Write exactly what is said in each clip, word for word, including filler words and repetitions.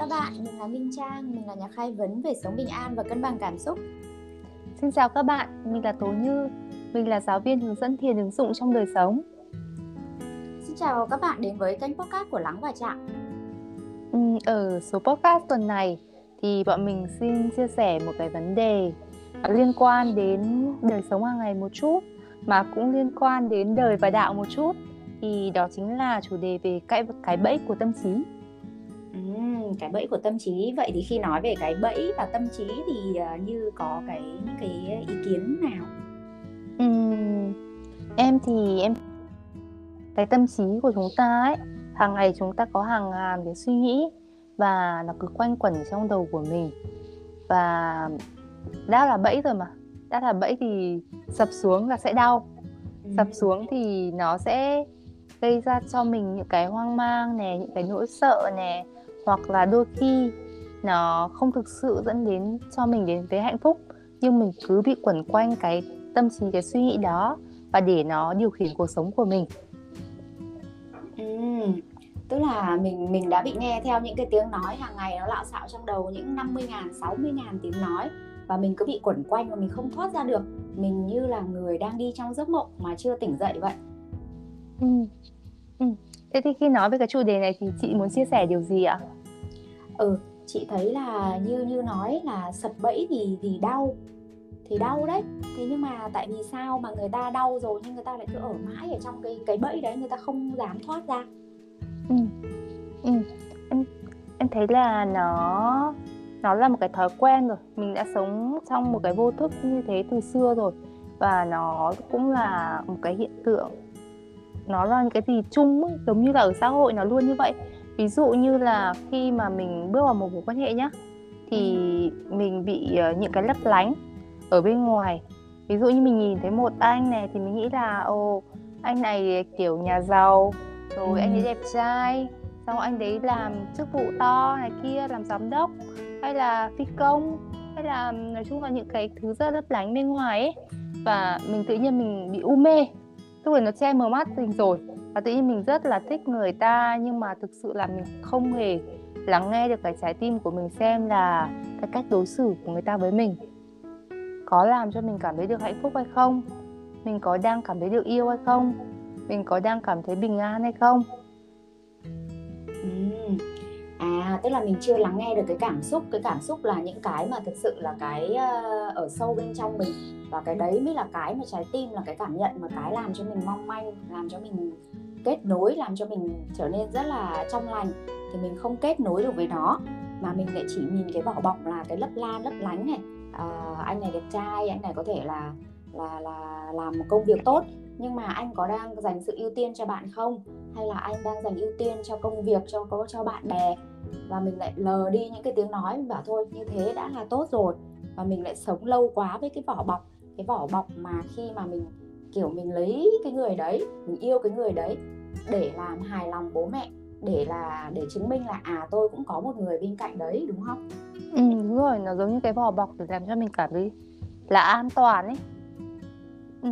các bạn, mình là Minh Trang, mình là nhà khai vấn về sống bình an và cân bằng cảm xúc. Xin chào các bạn, mình là Tú Như, mình là giáo viên hướng dẫn thiền ứng dụng trong đời sống. Xin chào các bạn đến với kênh podcast của Lắng và Trạng. Ừ, ở số podcast tuần này thì bọn mình xin chia sẻ một cái vấn đề liên quan đến đời sống hàng ngày một chút, mà cũng liên quan đến đời và đạo một chút. Thì đó chính là chủ đề về cái, cái bẫy của tâm trí. Ừ, cái bẫy của tâm trí. Vậy thì khi nói về cái bẫy và tâm trí thì uh, Như có cái, cái ý kiến nào? Ừ, em thì em cái tâm trí của chúng ta ấy, hàng ngày chúng ta có hàng ngàn cái suy nghĩ và nó cứ quanh quẩn trong đầu của mình, và đã là bẫy rồi mà. Đã là bẫy thì sập xuống là sẽ đau. Sập xuống thì nó sẽ gây ra cho mình những cái hoang mang này, những cái nỗi sợ này, hoặc là đôi khi nó không thực sự dẫn đến cho mình đến với hạnh phúc, nhưng mình cứ bị quẩn quanh cái tâm trí, cái suy nghĩ đó và để nó điều khiển cuộc sống của mình. Ừ, tức là mình mình đã bị nghe theo những cái tiếng nói hàng ngày, nó lạo xạo trong đầu những năm mươi ngàn, sáu mươi ngàn tiếng nói, và mình cứ bị quẩn quanh và mình không thoát ra được. Mình như là người đang đi trong giấc mộng mà chưa tỉnh dậy vậy. Ừ. Ừ. Thế thì khi nói về cái chủ đề này thì chị muốn chia sẻ điều gì ạ? Ừ, chị thấy là như như nói là sập bẫy thì thì đau. Thì đau đấy. Thế nhưng mà tại vì sao mà người ta đau rồi nhưng người ta lại cứ ở mãi ở trong cái cái bẫy đấy, người ta không dám thoát ra. Ừ. Ừ. Em em thấy là nó Nó là một cái thói quen rồi. Mình đã sống trong một cái vô thức như thế từ xưa rồi. Và nó cũng là một cái hiện tượng. Nó là những cái gì chung ấy, giống như là ở xã hội nó luôn như vậy. Ví dụ như là khi mà mình bước vào một mối quan hệ nhá, thì mình bị những cái lấp lánh ở bên ngoài. Ví dụ như mình nhìn thấy một anh này thì mình nghĩ là ồ, anh này kiểu nhà giàu, rồi ừ. anh ấy đẹp trai, xong anh đấy làm chức vụ to này kia, làm giám đốc hay là phi công, hay là nói chung là những cái thứ rất lấp lánh bên ngoài ấy. Và mình tự nhiên mình bị u mê, tức là nó che mờ mắt mình rồi, và tự nhiên mình rất là thích người ta, nhưng mà thực sự là mình không hề lắng nghe được cái trái tim của mình xem là cái cách đối xử của người ta với mình có làm cho mình cảm thấy được hạnh phúc hay không, mình có đang cảm thấy được yêu hay không, mình có đang cảm thấy bình an hay không. À, tức là mình chưa lắng nghe được cái cảm xúc. Cái cảm xúc là những cái mà thực sự là cái uh, ở sâu bên trong mình. Và cái đấy mới là cái mà trái tim, là cái cảm nhận, mà cái làm cho mình mong manh, làm cho mình kết nối, làm cho mình trở nên rất là trong lành. Thì mình không kết nối được với nó, mà mình lại chỉ nhìn cái vỏ bọc là cái lấp la, lấp lánh này. uh, Anh này đẹp trai, anh này có thể là, là, là làm một công việc tốt, nhưng mà anh có đang dành sự ưu tiên cho bạn không? Hay là anh đang dành ưu tiên cho công việc, cho, cho bạn bè? Và mình lại lờ đi những cái tiếng nói, mình bảo thôi như thế đã là tốt rồi. Và mình lại sống lâu quá với cái vỏ bọc. Cái vỏ bọc mà khi mà mình kiểu mình lấy cái người đấy, mình yêu cái người đấy để làm hài lòng bố mẹ, Để là để chứng minh là à, tôi cũng có một người bên cạnh đấy, đúng không? Ừ, đúng rồi, nó giống như cái vỏ bọc để làm cho mình cảm thấy là an toàn ấy. Ừ,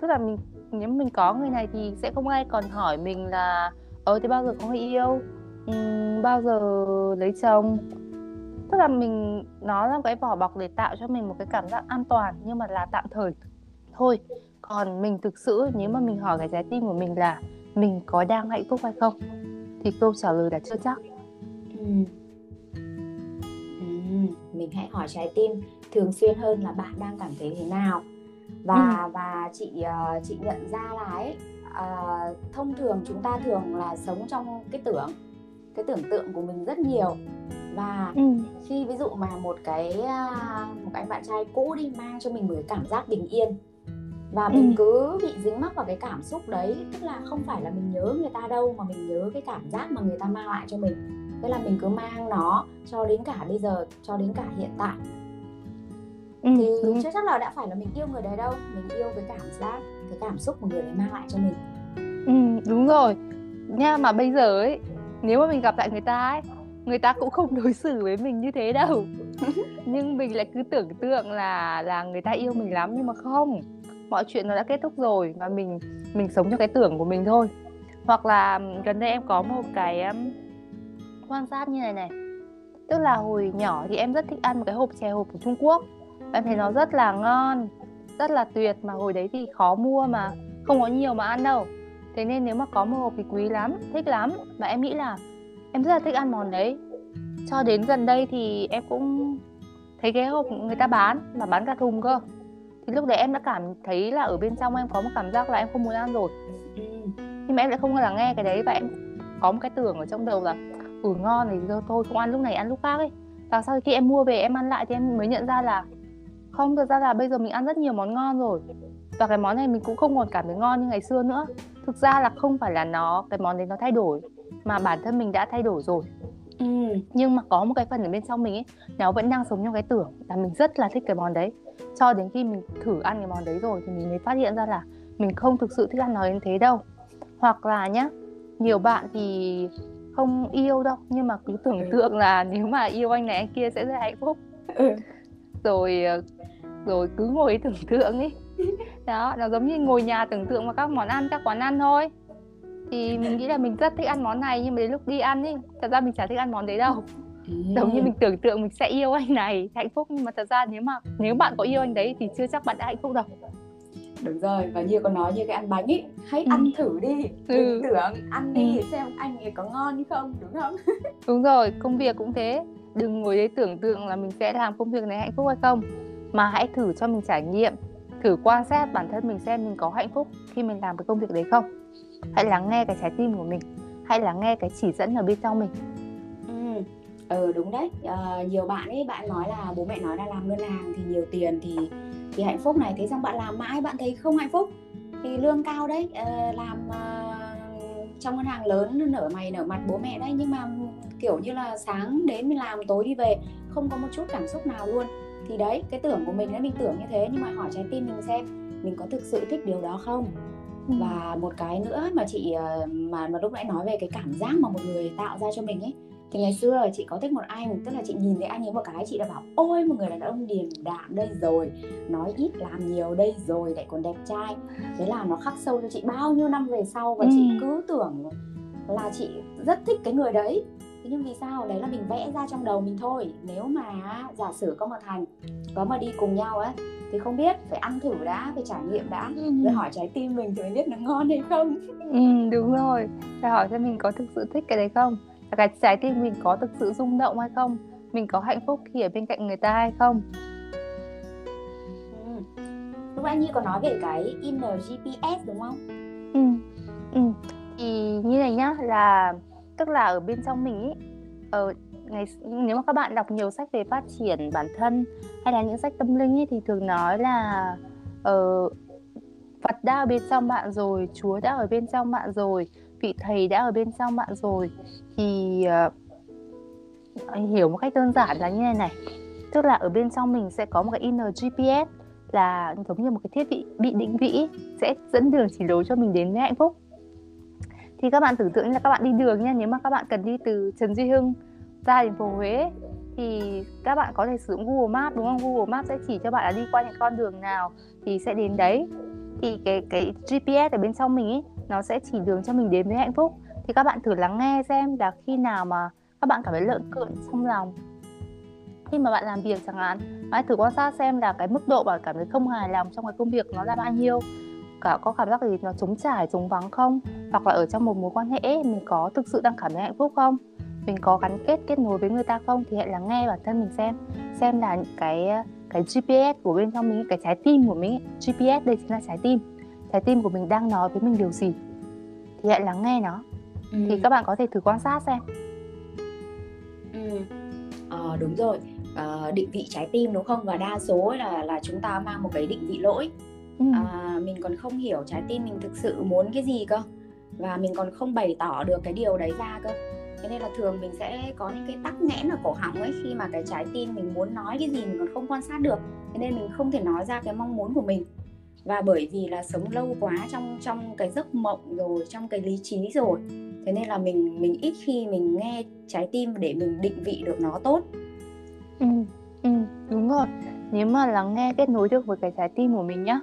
tức là mình, nếu mình có người này thì sẽ không ai còn hỏi mình là ờ thế bao giờ có người yêu, ừ, bao giờ lấy chồng. Tức là mình, nó là cái vỏ bọc để tạo cho mình một cái cảm giác an toàn, nhưng mà là tạm thời thôi. Còn mình thực sự, nếu mà mình hỏi cái trái tim của mình là mình có đang hạnh phúc hay không, thì câu trả lời là chưa chắc. Ừ. Ừ. Mình hãy hỏi trái tim thường xuyên hơn là bạn đang cảm thấy thế nào. Và ừ. và chị chị nhận ra là ấy, à, thông thường chúng ta thường là sống trong cái tưởng cái tưởng tượng của mình rất nhiều. Và ừ. khi ví dụ mà một cái một cái anh bạn trai cũ đi mang cho mình một cái cảm giác bình yên, và ừ. mình cứ bị dính mắc vào cái cảm xúc đấy. Tức là không phải là mình nhớ người ta đâu, mà mình nhớ cái cảm giác mà người ta mang lại cho mình. Thế là mình cứ mang nó cho đến cả bây giờ, cho đến cả hiện tại. Ừ, thì đúng. Chắc là đã phải là mình yêu người đấy đâu, mình yêu cái cảm giác, cái cảm xúc mà người đấy mang lại cho mình. Ừ, đúng rồi nha. Mà bây giờ ấy, nếu mà mình gặp lại người ta ấy, người ta cũng không đối xử với mình như thế đâu. Nhưng mình lại cứ tưởng tượng là là người ta yêu mình lắm, nhưng mà không, mọi chuyện nó đã kết thúc rồi, và mình mình sống trong cái tưởng của mình thôi. Hoặc là gần đây em có một cái um, quan sát như này này. Tức là hồi nhỏ thì em rất thích ăn một cái hộp chè hộp của Trung Quốc, em thấy nó rất là ngon, rất là tuyệt, mà hồi đấy thì khó mua mà không có nhiều mà ăn đâu. Thế nên nếu mà có một hộp thì quý lắm, thích lắm. Và em nghĩ là em rất là thích ăn món đấy. Cho đến gần đây thì em cũng thấy cái hộp người ta bán, mà bán cả thùng cơ. Thì lúc đấy em đã cảm thấy là ở bên trong em có một cảm giác là em không muốn ăn rồi. Nhưng mà em lại không bao giờ nghe cái đấy, và em có một cái tưởng ở trong đầu là ừ ngon thì thôi không ăn lúc này ăn lúc khác ấy. Và sau khi em mua về em ăn lại thì em mới nhận ra là không, thực ra là bây giờ mình ăn rất nhiều món ngon rồi, và cái món này mình cũng không còn cảm thấy ngon như ngày xưa nữa. Thực ra là không phải là nó, cái món đấy nó thay đổi, mà bản thân mình đã thay đổi rồi. Ừ. Nhưng mà có một cái phần ở bên trong mình ấy, nó vẫn đang sống trong cái tưởng là mình rất là thích cái món đấy. Cho đến khi mình thử ăn cái món đấy rồi thì mình mới phát hiện ra là mình không thực sự thích ăn nó như thế đâu. Hoặc là nhá, nhiều bạn thì không yêu đâu, nhưng mà cứ tưởng tượng là nếu mà yêu anh này anh kia sẽ rất hạnh phúc. Ừ. Rồi rồi cứ ngồi tưởng tượng ấy. Đó, nó giống như ngồi nhà tưởng tượng vào các món ăn, các quán ăn thôi. Thì mình nghĩ là mình rất thích ăn món này, nhưng mà đến lúc đi ăn ấy, thật ra mình chả thích ăn món đấy đâu. Giống như mình tưởng tượng mình sẽ yêu anh này hạnh phúc, nhưng mà thật ra nếu mà nếu bạn có yêu anh đấy thì chưa chắc bạn đã hạnh phúc đâu. Đúng rồi, và như có nói như cái ăn bánh ấy, hãy ừ. ăn thử đi, tưởng tượng ăn đi ừ. xem anh ấy có ngon hay không, đúng không? Đúng rồi, công việc cũng thế, đừng ngồi đấy tưởng tượng là mình sẽ làm công việc này hạnh phúc hay không, mà hãy thử cho mình trải nghiệm, thử quan sát bản thân mình xem mình có hạnh phúc khi mình làm cái công việc đấy không. Hãy lắng nghe cái trái tim của mình, hãy lắng nghe cái chỉ dẫn ở bên trong mình. Ừ, ừ đúng đấy, à, nhiều bạn ấy, bạn nói là bố mẹ nói là làm ngân hàng thì nhiều tiền thì thì hạnh phúc này, thế xong bạn làm mãi bạn thấy không hạnh phúc. Thì lương cao đấy, à, làm à, trong ngân hàng lớn nở mày nở mặt bố mẹ đấy, nhưng mà kiểu như là sáng đến mình làm tối đi về không có một chút cảm xúc nào luôn. Thì đấy, cái tưởng của mình đấy, mình tưởng như thế, nhưng mà hỏi trái tim mình xem mình có thực sự thích điều đó không. Ừ. Và một cái nữa mà chị mà, mà lúc nãy nói về cái cảm giác mà một người tạo ra cho mình ấy, thì ngày xưa chị có thích một anh, tức là chị nhìn thấy anh ấy một cái chị đã bảo ôi một người đàn ông điềm đạm đây rồi, nói ít làm nhiều đây rồi, lại còn đẹp trai. Thế là nó khắc sâu cho chị bao nhiêu năm về sau, và ừ. chị cứ tưởng là chị rất thích cái người đấy. Nhưng vì sao? Đấy là mình vẽ ra trong đầu mình thôi. Nếu mà giả sử có một Thành có mà đi cùng nhau ấy, thì không biết, phải ăn thử đã, phải trải nghiệm đã, ừ. rồi hỏi trái tim mình thì mới biết nó ngon hay không. Ừ, đúng rồi, phải hỏi xem mình có thực sự thích cái đấy không, cái trái tim mình có thực sự rung động hay không, mình có hạnh phúc khi ở bên cạnh người ta hay không. Ừ. Lúc nãy Như có nói về cái inner giê pê ét đúng không? Ừ, ừ. Thì như này nhá, là tức là ở bên trong mình ý, ở ngày, nếu mà các bạn đọc nhiều sách về phát triển bản thân hay là những sách tâm linh ý, thì thường nói là uh, Phật đã ở bên trong bạn rồi, Chúa đã ở bên trong bạn rồi, vị thầy đã ở bên trong bạn rồi. Thì uh, hiểu một cách đơn giản là như này này, tức là ở bên trong mình sẽ có một cái inner giê pê ét, là giống như một cái thiết bị bị định vị ý, sẽ dẫn đường chỉ lối cho mình đến với hạnh phúc. Thì các bạn tưởng tượng như là các bạn đi đường nha, nếu mà các bạn cần đi từ Trần Duy Hưng ra đến phố Huế thì các bạn có thể sử dụng Google Maps, đúng không? Google Maps sẽ chỉ cho bạn là đi qua những con đường nào thì sẽ đến đấy. Thì cái, cái giê pê ét ở bên trong mình ấy, nó sẽ chỉ đường cho mình đến với hạnh phúc. Thì các bạn thử lắng nghe xem là khi nào mà các bạn cảm thấy lợn cợn trong lòng khi mà bạn làm việc chẳng hạn, hãy thử quan sát xem là cái mức độ bạn cảm thấy không hài lòng trong cái công việc nó là bao nhiêu, cả có cảm giác gì nó trống trải, trống vắng không, hoặc là ở trong một mối quan hệ ấy, mình có thực sự đang cảm thấy hạnh phúc không, mình có gắn kết kết nối với người ta không. Thì hãy lắng nghe bản thân mình xem xem là cái cái giê pê ét của bên trong mình, cái trái tim của mình, giê pê ét đây chính là trái tim, trái tim của mình đang nói với mình điều gì thì hãy lắng nghe nó. Ừ. Thì các bạn có thể thử quan sát xem. Ừ. Ờ, đúng rồi, ờ, định vị trái tim đúng không, và đa số là là chúng ta mang một cái định vị lỗi. Ừ. À, mình còn không hiểu trái tim mình thực sự muốn cái gì cơ, và mình còn không bày tỏ được cái điều đấy ra cơ. Thế nên là thường mình sẽ có những cái tắc nghẽn ở cổ họng ấy, khi mà cái trái tim mình muốn nói cái gì mình còn không quan sát được, thế nên mình không thể nói ra cái mong muốn của mình. Và bởi vì là sống lâu quá trong, trong cái giấc mộng rồi, trong cái lý trí rồi, thế nên là mình, mình ít khi mình nghe trái tim để mình định vị được nó tốt. Ừ, ừ, đúng rồi. Nếu mà lắng nghe kết nối được với cái trái tim của mình nhá,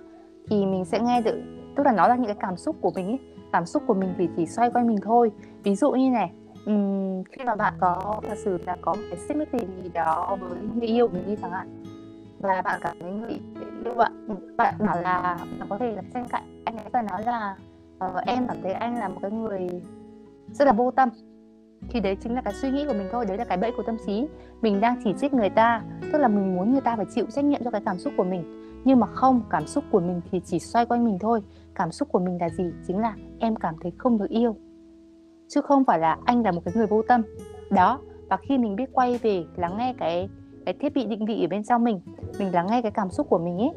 thì mình sẽ nghe được, tức là nó là những cái cảm xúc của mình ấy. Cảm xúc của mình thì chỉ xoay quanh mình thôi. Ví dụ như này, um, khi mà bạn có, giả sử là có cái xích mích gì đó với người yêu mình đi chẳng hạn, và bạn cảm thấy người yêu bạn, bạn bảo là bạn có thể là tranh cãi, anh ấy phải nói là uh, em cảm thấy anh là một cái người rất là vô tâm, thì đấy chính là cái suy nghĩ của mình thôi, đấy là cái bẫy của tâm trí. Mình đang chỉ trích người ta, tức là mình muốn người ta phải chịu trách nhiệm cho cái cảm xúc của mình. Nhưng mà không, cảm xúc của mình thì chỉ xoay quanh mình thôi. Cảm xúc của mình là gì? Chính là em cảm thấy không được yêu, chứ không phải là anh là một cái người vô tâm. Đó, và khi mình biết quay về lắng nghe cái, cái thiết bị định vị ở bên trong mình, mình lắng nghe cái cảm xúc của mình ấy,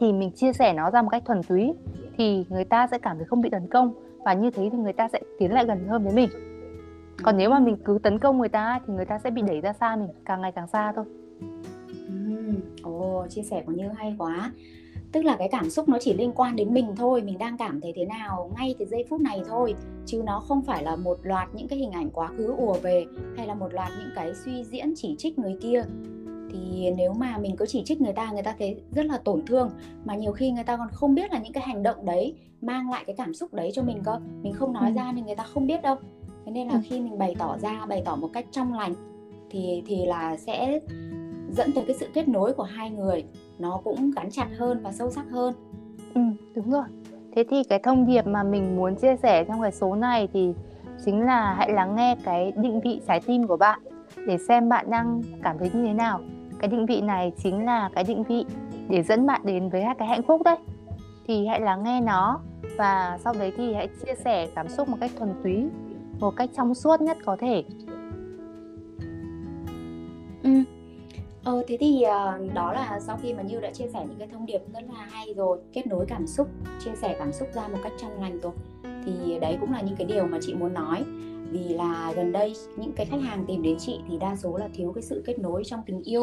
thì mình chia sẻ nó ra một cách thuần túy, thì người ta sẽ cảm thấy không bị tấn công, và như thế thì người ta sẽ tiến lại gần hơn với mình. Còn nếu mà mình cứ tấn công người ta thì người ta sẽ bị đẩy ra xa mình, càng ngày càng xa thôi. Ồ, oh, chia sẻ của Như hay quá. Tức là cái cảm xúc nó chỉ liên quan đến mình thôi, mình đang cảm thấy thế nào ngay từ giây phút này thôi, chứ nó không phải là một loạt những cái hình ảnh quá khứ ùa về, hay là một loạt những cái suy diễn chỉ trích người kia. Thì nếu mà mình cứ chỉ trích người ta, người ta thấy rất là tổn thương, mà nhiều khi người ta còn không biết là những cái hành động đấy mang lại cái cảm xúc đấy cho mình cơ. Mình không nói ra thì người ta không biết đâu. Thế nên là khi mình bày tỏ ra, bày tỏ một cách trong lành thì, thì là sẽ dẫn tới cái sự kết nối của hai người nó cũng gắn chặt hơn và sâu sắc hơn. Ừ, đúng rồi. Thế thì cái thông điệp mà mình muốn chia sẻ trong cái số này thì chính là hãy lắng nghe cái định vị trái tim của bạn để xem bạn đang cảm thấy như thế nào. Cái định vị này chính là cái định vị để dẫn bạn đến với cái hạnh phúc đấy. Thì hãy lắng nghe nó, và sau đấy thì hãy chia sẻ cảm xúc một cách thuần túy, một cách trong suốt nhất có thể. Ừ. Ờ, thế thì uh, đó là sau khi mà Như đã chia sẻ những cái thông điệp rất là hay rồi, kết nối cảm xúc, chia sẻ cảm xúc ra một cách trong lành rồi, thì đấy cũng là những cái điều mà chị muốn nói. Vì là gần đây những cái khách hàng tìm đến chị thì đa số là thiếu cái sự kết nối trong tình yêu,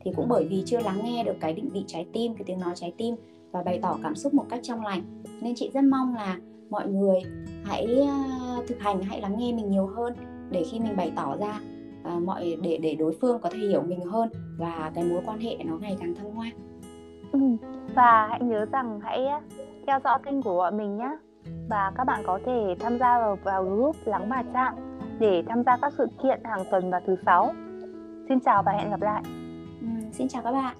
thì cũng bởi vì chưa lắng nghe được cái định vị trái tim, cái tiếng nói trái tim và bày tỏ cảm xúc một cách trong lành. Nên chị rất mong là mọi người hãy thực hành, hãy lắng nghe mình nhiều hơn, để khi mình bày tỏ ra à, mọi để để đối phương có thể hiểu mình hơn, và cái mối quan hệ nó ngày càng thăng hoa. Ừ, và hãy nhớ rằng hãy theo dõi kênh của bọn mình nhé, và các bạn có thể tham gia vào, vào group Lắng và Trạng để tham gia các sự kiện hàng tuần và thứ sáu. Xin chào và hẹn gặp lại. Ừ, xin chào các bạn.